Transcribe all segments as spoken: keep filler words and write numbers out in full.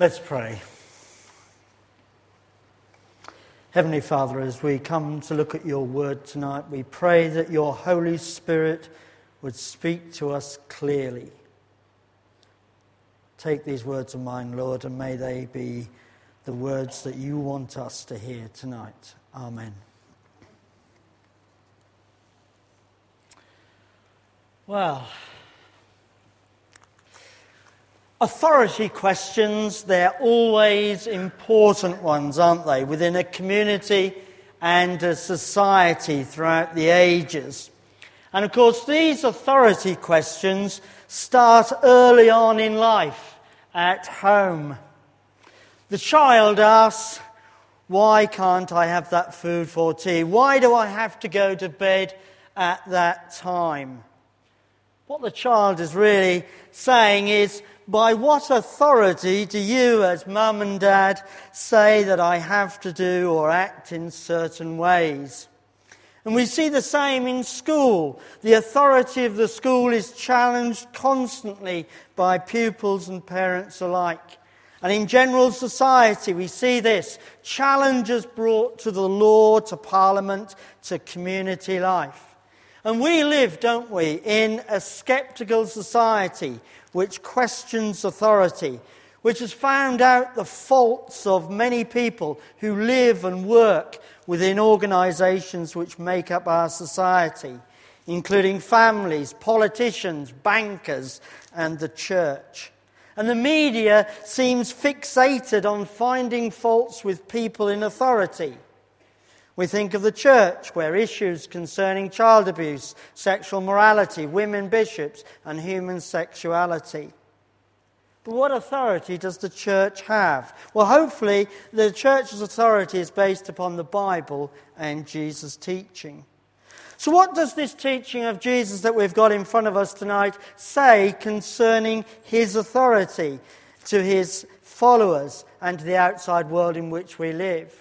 Let's pray. Heavenly Father, as we come to look at your word tonight, we pray that your Holy Spirit would speak to us clearly. Take these words of mine, Lord, and may they be the words that you want us to hear tonight. Amen. Well, authority questions, they're always important ones, aren't they, within a community and a society throughout the ages. And of course, these authority questions start early on in life, at home. The child asks, why can't I have that food for tea? Why do I have to go to bed at that time? What the child is really saying is, by what authority do you as mum and dad say that I have to do or act in certain ways? And we see the same in school. The authority of the school is challenged constantly by pupils and parents alike. And in general society, we see this. Challenges brought to the law, to parliament, to community life. And we live, don't we, in a sceptical society which questions authority, which has found out the faults of many people who live and work within organisations which make up our society, including families, politicians, bankers, and the church. And the media seems fixated on finding faults with people in authority. We think of the church, where issues concerning child abuse, sexual morality, women bishops, and human sexuality. But what authority does the church have? Well, hopefully, the church's authority is based upon the Bible and Jesus' teaching. So what does this teaching of Jesus that we've got in front of us tonight say concerning his authority to his followers and to the outside world in which we live?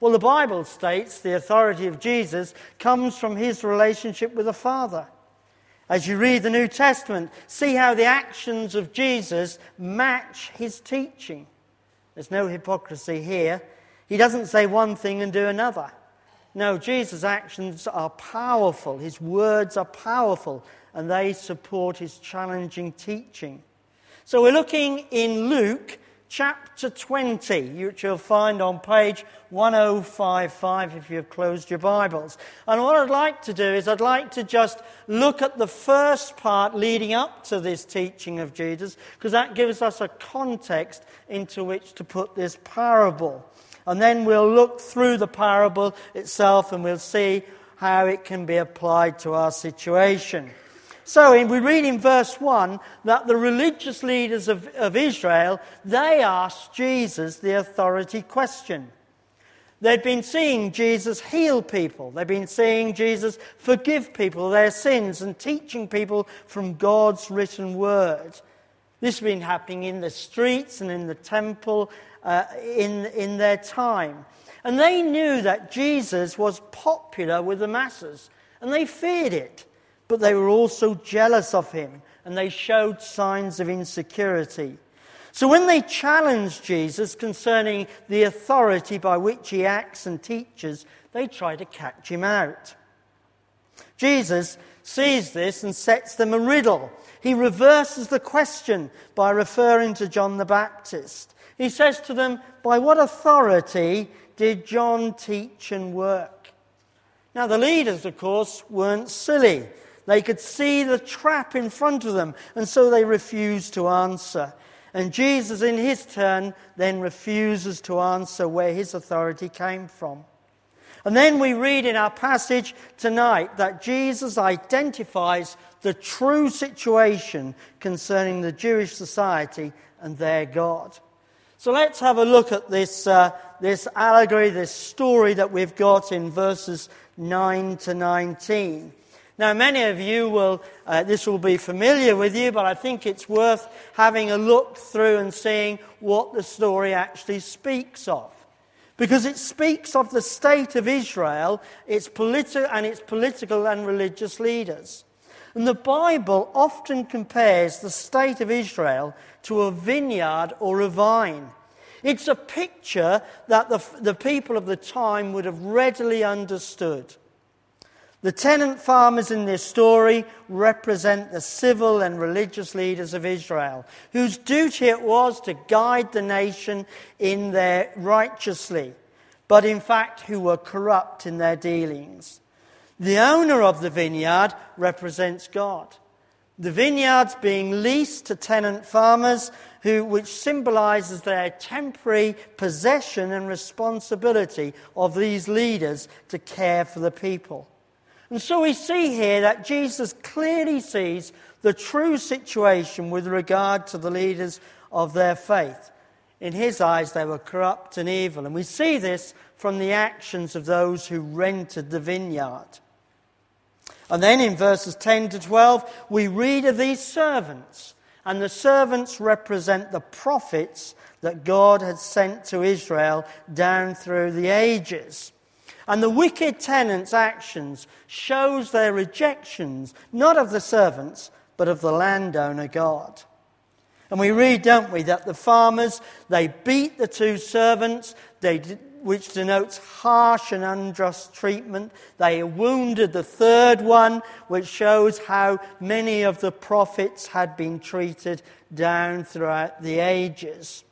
Well, the Bible states the authority of Jesus comes from his relationship with the Father. As you read the New Testament, see how the actions of Jesus match his teaching. There's no hypocrisy here. He doesn't say one thing and do another. No, Jesus' actions are powerful. His words are powerful, and they support his challenging teaching. So we're looking in Luke chapter twenty, which you'll find on page ten fifty-five if you've closed your Bibles. And what I'd like to do is I'd like to just look at the first part leading up to this teaching of Jesus, because that gives us a context into which to put this parable. And then we'll look through the parable itself and we'll see how it can be applied to our situation. So we read in verse one that the religious leaders of, of Israel, they asked Jesus the authority question. They'd been seeing Jesus heal people. They'd been seeing Jesus forgive people their sins and teaching people from God's written word. This had been happening in the streets and in the temple uh, in, in their time. And they knew that Jesus was popular with the masses, and they feared it. But they were also jealous of him, and they showed signs of insecurity. So when they challenged Jesus concerning the authority by which he acts and teaches, they try to catch him out. Jesus sees this and sets them a riddle. He reverses the question by referring to John the Baptist. He says to them, by what authority did John teach and work? Now the leaders, of course, weren't silly. They could see the trap in front of them, and so they refused to answer. And Jesus, in his turn, then refuses to answer where his authority came from. And then we read in our passage tonight that Jesus identifies the true situation concerning the Jewish society and their God. So let's have a look at this, uh, this allegory, this story that we've got in verses nine to nineteen. Now, many of you will, uh, this will be familiar with you, but I think it's worth having a look through and seeing what the story actually speaks of. Because it speaks of the state of Israel, its politi- and its political and religious leaders. And the Bible often compares the state of Israel to a vineyard or a vine. It's a picture that the, the people of the time would have readily understood. The tenant farmers in this story represent the civil and religious leaders of Israel, whose duty it was to guide the nation in their righteously, but in fact who were corrupt in their dealings. The owner of the vineyard represents God. The vineyards being leased to tenant farmers, who, which symbolises their temporary possession and responsibility of these leaders to care for the people. And so we see here that Jesus clearly sees the true situation with regard to the leaders of their faith. In his eyes, they were corrupt and evil. And we see this from the actions of those who rented the vineyard. And then in verses ten to twelve, we read of these servants. And the servants represent the prophets that God had sent to Israel down through the ages. And the wicked tenants' actions shows their rejections, not of the servants, but of the landowner God. And we read, don't we, that the farmers, they beat the two servants, they, which denotes harsh and unjust treatment. They wounded the third one, which shows how many of the prophets had been treated down throughout the ages.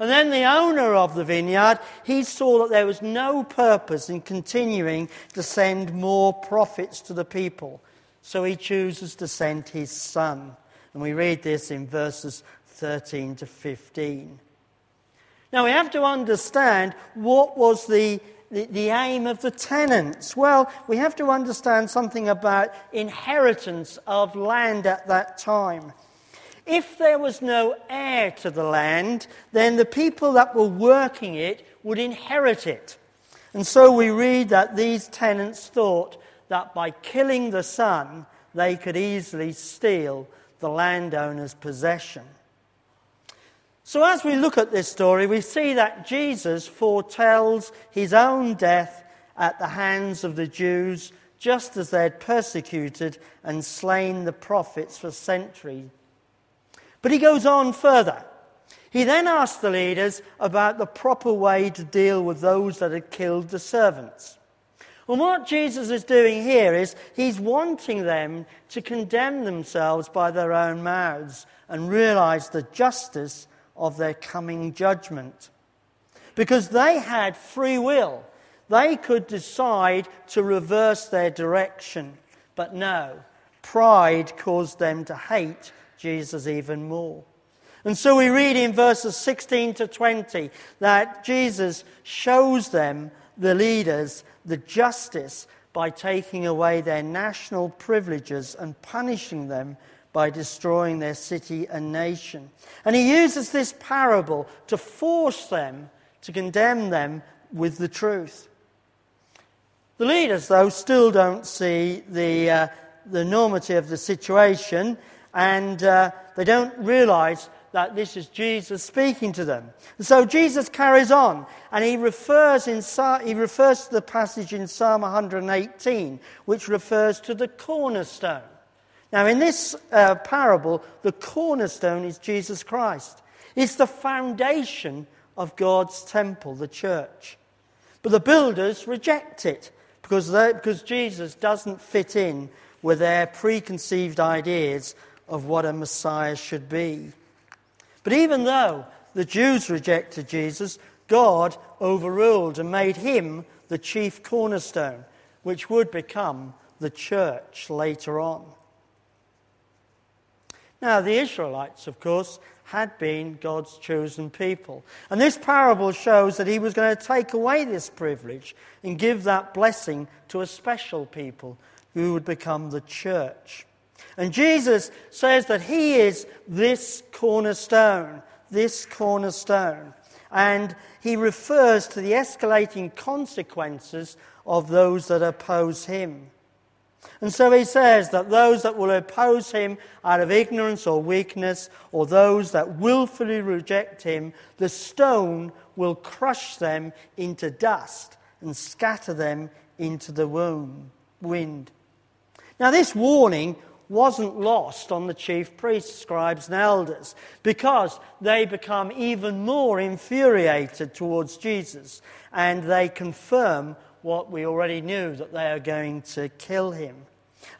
And then the owner of the vineyard, he saw that there was no purpose in continuing to send more prophets to the people. So he chooses to send his son. And we read this in verses thirteen to fifteen. Now we have to understand what was the, the, the aim of the tenants. Well, we have to understand something about inheritance of land at that time. If there was no heir to the land, then the people that were working it would inherit it. And so we read that these tenants thought that by killing the son, they could easily steal the landowner's possession. So as we look at this story, we see that Jesus foretells his own death at the hands of the Jews, just as they had persecuted and slain the prophets for centuries. But he goes on further. He then asked the leaders about the proper way to deal with those that had killed the servants. And what Jesus is doing here is he's wanting them to condemn themselves by their own mouths and realise the justice of their coming judgment. Because they had free will. They could decide to reverse their direction. But no, pride caused them to hate Jesus even more. And so we read in verses sixteen to twenty that Jesus shows them, the leaders, the justice by taking away their national privileges and punishing them by destroying their city and nation. And he uses this parable to force them to condemn them with the truth. The leaders, though, still don't see the, uh, the enormity of the situation. And uh, they don't realise that this is Jesus speaking to them. So Jesus carries on, and he refers in he refers to the passage in Psalm one eighteen, which refers to the cornerstone. Now, in this uh, parable, the cornerstone is Jesus Christ. It's the foundation of God's temple, the church. But the builders reject it because they, because Jesus doesn't fit in with their preconceived ideas of what a Messiah should be. But even though the Jews rejected Jesus, God overruled and made him the chief cornerstone, which would become the church later on. Now, the Israelites, of course, had been God's chosen people. And this parable shows that he was going to take away this privilege and give that blessing to a special people who would become the church. And Jesus says that he is this cornerstone, this cornerstone. And he refers to the escalating consequences of those that oppose him. And so he says that those that will oppose him out of ignorance or weakness, or those that willfully reject him, the stone will crush them into dust and scatter them into the wind. Now, this warning wasn't lost on the chief priests, scribes, and elders, because they become even more infuriated towards Jesus, and they confirm what we already knew, that they are going to kill him.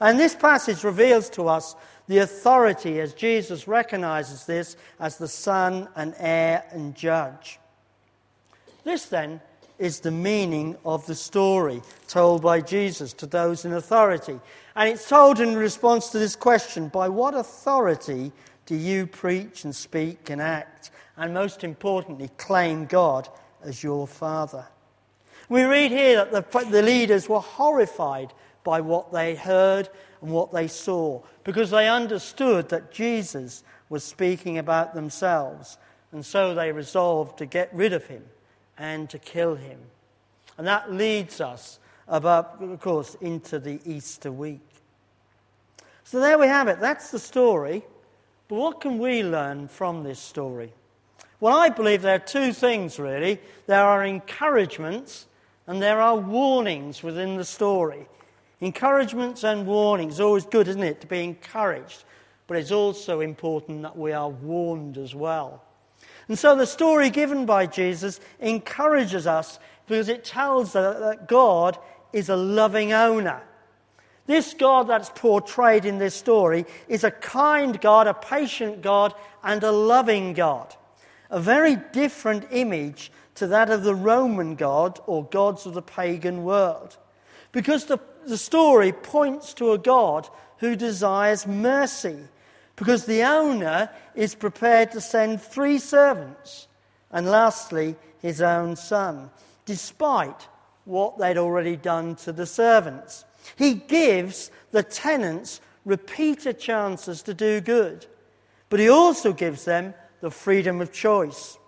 And this passage reveals to us the authority as Jesus recognizes this as the Son and heir and judge. This then is the meaning of the story told by Jesus to those in authority. And it's told in response to this question: by what authority do you preach and speak and act, and most importantly, claim God as your Father? We read here that the, the leaders were horrified by what they heard and what they saw, because they understood that Jesus was speaking about themselves, and so they resolved to get rid of him and to kill him. And that leads us, about, of course, into the Easter week. So there we have it. That's the story. But what can we learn from this story? Well, I believe there are two things, really. There are encouragements and there are warnings within the story. Encouragements and warnings. It's always good, isn't it, to be encouraged. But it's also important that we are warned as well. And so the story given by Jesus encourages us because it tells us that God is a loving owner. This God that's portrayed in this story is a kind God, a patient God, and a loving God. A very different image to that of the Roman God or gods of the pagan world. Because the, the story points to a God who desires mercy. Because the owner is prepared to send three servants, and lastly, his own son, despite what they'd already done to the servants. He gives the tenants repeated chances to do good, but he also gives them the freedom of choice.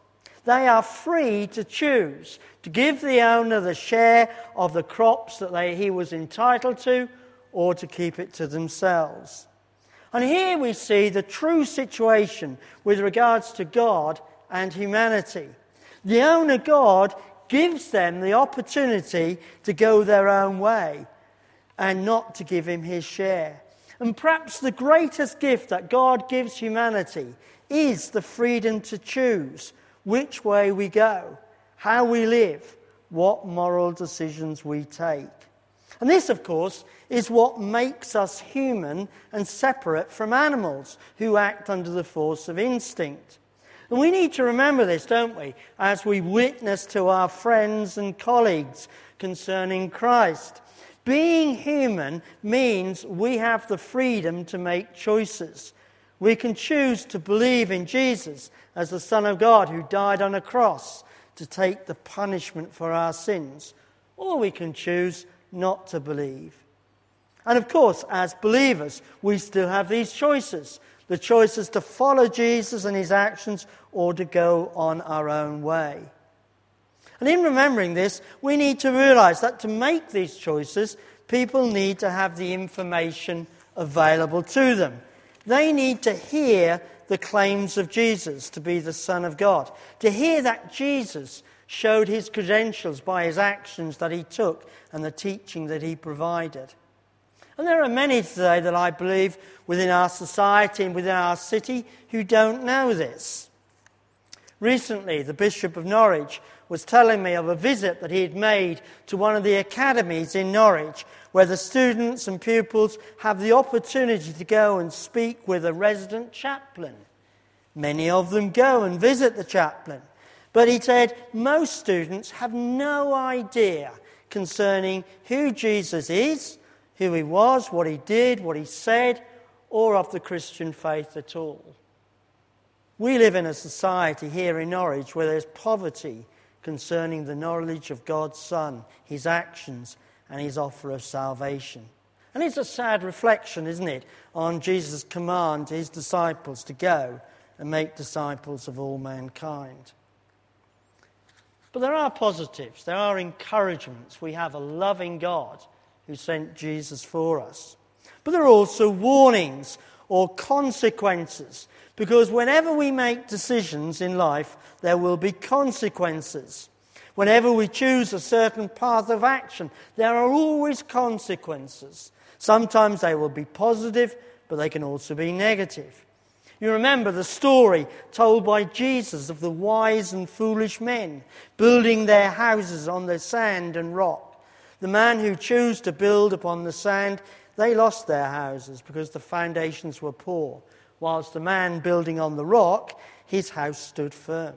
They are free to choose, to give the owner the share of the crops that they, he was entitled to, or to keep it to themselves. And here we see the true situation with regards to God and humanity. The owner God gives them the opportunity to go their own way and not to give him his share. And perhaps the greatest gift that God gives humanity is the freedom to choose which way we go, how we live, what moral decisions we take. And this, of course, is what makes us human and separate from animals who act under the force of instinct. And we need to remember this, don't we, as we witness to our friends and colleagues concerning Christ. Being human means we have the freedom to make choices. We can choose to believe in Jesus as the Son of God who died on a cross to take the punishment for our sins, or we can choose not to believe. And of course, as believers, we still have these choices. The choices to follow Jesus and his actions or to go on our own way. And in remembering this, we need to realize that to make these choices, people need to have the information available to them. They need to hear the claims of Jesus to be the Son of God, to hear that Jesus showed his credentials by his actions that he took and the teaching that he provided. And there are many today that I believe within our society and within our city who don't know this. Recently, the Bishop of Norwich was telling me of a visit that he had made to one of the academies in Norwich, where the students and pupils have the opportunity to go and speak with a resident chaplain. Many of them go and visit the chaplain. But he said most students have no idea concerning who Jesus is, who he was, what he did, what he said, or of the Christian faith at all. We live in a society here in Norwich where there's poverty concerning the knowledge of God's Son, his actions, and his offer of salvation. And it's a sad reflection, isn't it, on Jesus' command to his disciples to go and make disciples of all mankind. But there are positives, there are encouragements. We have a loving God who sent Jesus for us. But there are also warnings or consequences, because whenever we make decisions in life, there will be consequences. Whenever we choose a certain path of action, there are always consequences. Sometimes they will be positive, but they can also be negative. You remember the story told by Jesus of the wise and foolish men building their houses on the sand and rock. The man who chose to build upon the sand, they lost their houses because the foundations were poor, whilst the man building on the rock, his house stood firm.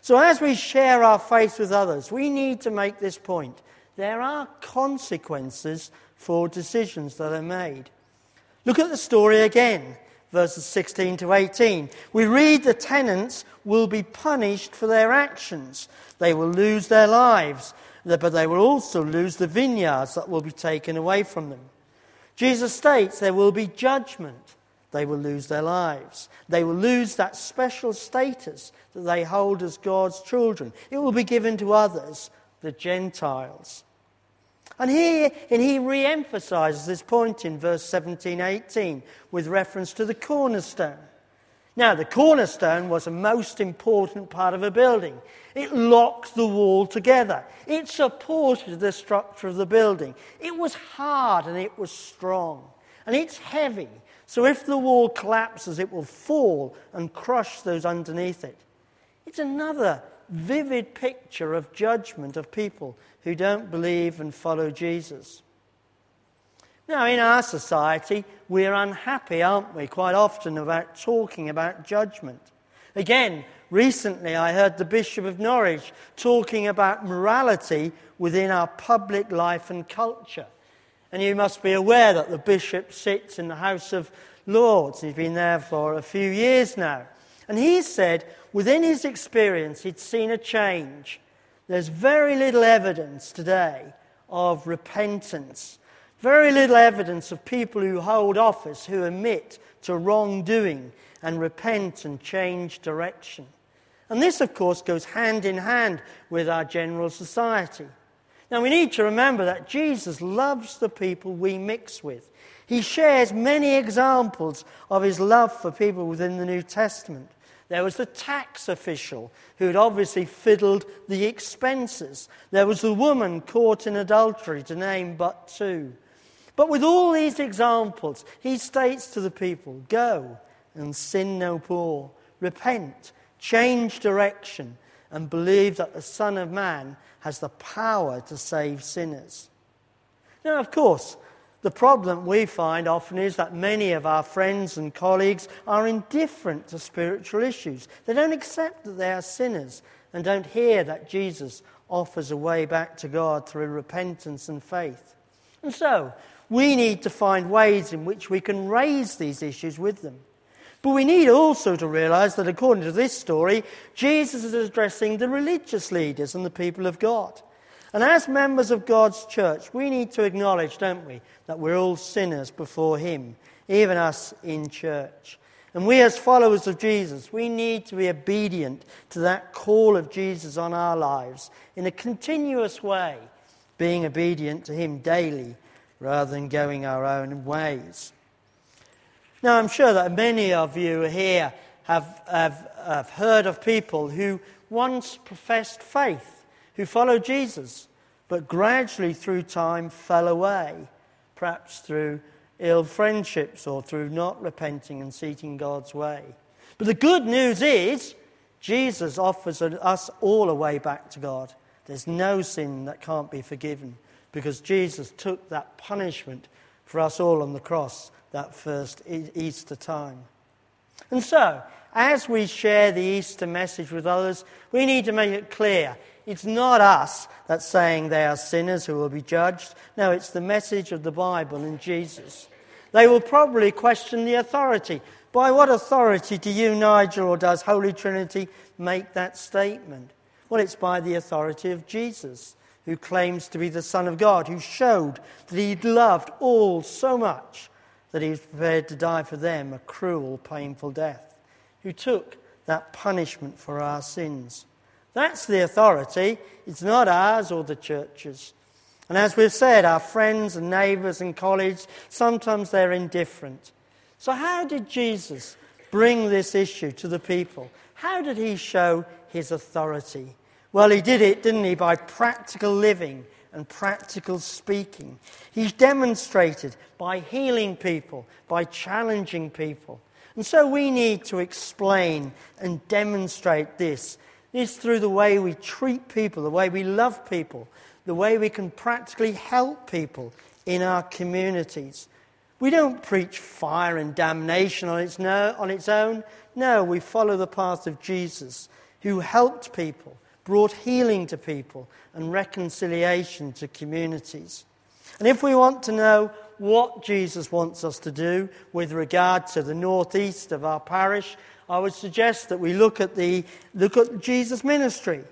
So as we share our faith with others, we need to make this point. There are consequences for decisions that are made. Look at the story again, verses sixteen to eighteen. We read the tenants will be punished for their actions. They will lose their lives, but they will also lose the vineyards that will be taken away from them. Jesus states there will be judgment. They will lose their lives. They will lose that special status that they hold as God's children. It will be given to others, the Gentiles. And here, and he re-emphasizes this point in verse seventeen, eighteen with reference to the cornerstone. Now, the cornerstone was a most important part of a building. It locked the wall together. It supported the structure of the building. It was hard and it was strong. And it's heavy. So if the wall collapses, it will fall and crush those underneath it. It's another vivid picture of judgment of people who don't believe and follow Jesus. Now, in our society, we're unhappy, aren't we, quite often about talking about judgment. Again, recently I heard the Bishop of Norwich talking about morality within our public life and culture. And you must be aware that the bishop sits in the House of Lords. He's been there for a few years now. And he said, within his experience, he'd seen a change. There's very little evidence today of repentance. Very little evidence of people who hold office, who admit to wrongdoing and repent and change direction. And this, of course, goes hand in hand with our general society. Now, we need to remember that Jesus loves the people we mix with. He shares many examples of his love for people within the New Testament. There was the tax official who'd obviously fiddled the expenses. There was the woman caught in adultery, to name but two. But with all these examples, he states to the people, go and sin no more. Repent, change direction, and believe that the Son of Man has the power to save sinners. Now, of course, the problem we find often is that many of our friends and colleagues are indifferent to spiritual issues. They don't accept that they are sinners and don't hear that Jesus offers a way back to God through repentance and faith. And so, we need to find ways in which we can raise these issues with them. But we need also to realise that according to this story, Jesus is addressing the religious leaders and the people of God. And as members of God's church, we need to acknowledge, don't we, that we're all sinners before him, even us in church. And we as followers of Jesus, we need to be obedient to that call of Jesus on our lives in a continuous way, being obedient to him daily rather than going our own ways. Now, I'm sure that many of you here have, have, have heard of people who once professed faith, who followed Jesus, but gradually through time fell away, perhaps through ill friendships or through not repenting and seeking God's way. But the good news is Jesus offers us all a way back to God. There's no sin that can't be forgiven because Jesus took that punishment for us all on the cross that first Easter time. And so, as we share the Easter message with others, we need to make it clear it's not us that's saying they are sinners who will be judged. No, it's the message of the Bible and Jesus. They will probably question the authority. By what authority do you, Nigel, or does Holy Trinity make that statement? Well, it's by the authority of Jesus, who claims to be the Son of God, who showed that he loved all so much that he was prepared to die for them a cruel, painful death, who took that punishment for our sins. That's the authority. It's not ours or the churches. And as we've said, our friends and neighbours and colleagues, sometimes they're indifferent. So how did Jesus bring this issue to the people? How did he show his authority? Well, he did it, didn't he, by practical living and practical speaking. He's demonstrated by healing people, by challenging people. And so we need to explain and demonstrate this. This through the way we treat people, the way we love people, the way we can practically help people in our communities. We don't preach fire and damnation on its, no, on its own. No, we follow the path of Jesus, who helped people, brought healing to people, and reconciliation to communities. And if we want to know what Jesus wants us to do with regard to the northeast of our parish, I would suggest that we look at the look at Jesus' ministry.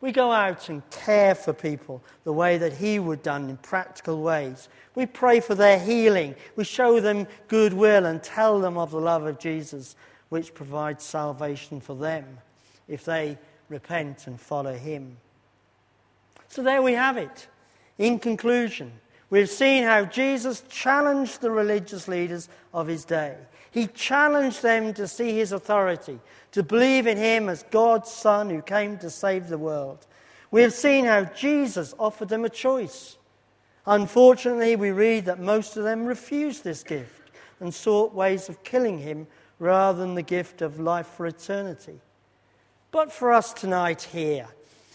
We go out and care for people the way that he would have done in practical ways. We pray for their healing. We show them goodwill and tell them of the love of Jesus, which provides salvation for them if they repent and follow him. So there we have it. In conclusion, we've seen how Jesus challenged the religious leaders of his day. He challenged them to see his authority, to believe in him as God's Son who came to save the world. We have seen how Jesus offered them a choice. Unfortunately, we read that most of them refused this gift and sought ways of killing him rather than the gift of life for eternity. But for us tonight here,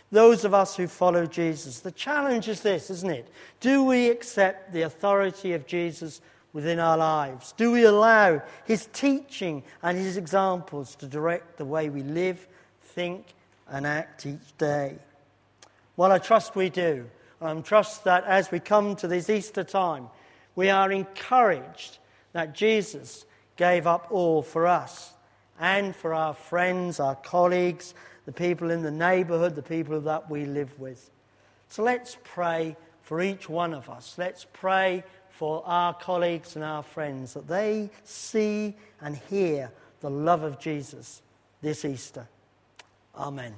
those of us who follow Jesus, the challenge is this, isn't it? Do we accept the authority of Jesus within our lives? Do we allow his teaching and his examples to direct the way we live, think, and act each day? Well, I trust we do. I trust that as we come to this Easter time, we are encouraged that Jesus gave up all for us and for our friends, our colleagues, the people in the neighbourhood, the people that we live with. So let's pray for each one of us. Let's pray for our colleagues and our friends, that they see and hear the love of Jesus this Easter. Amen.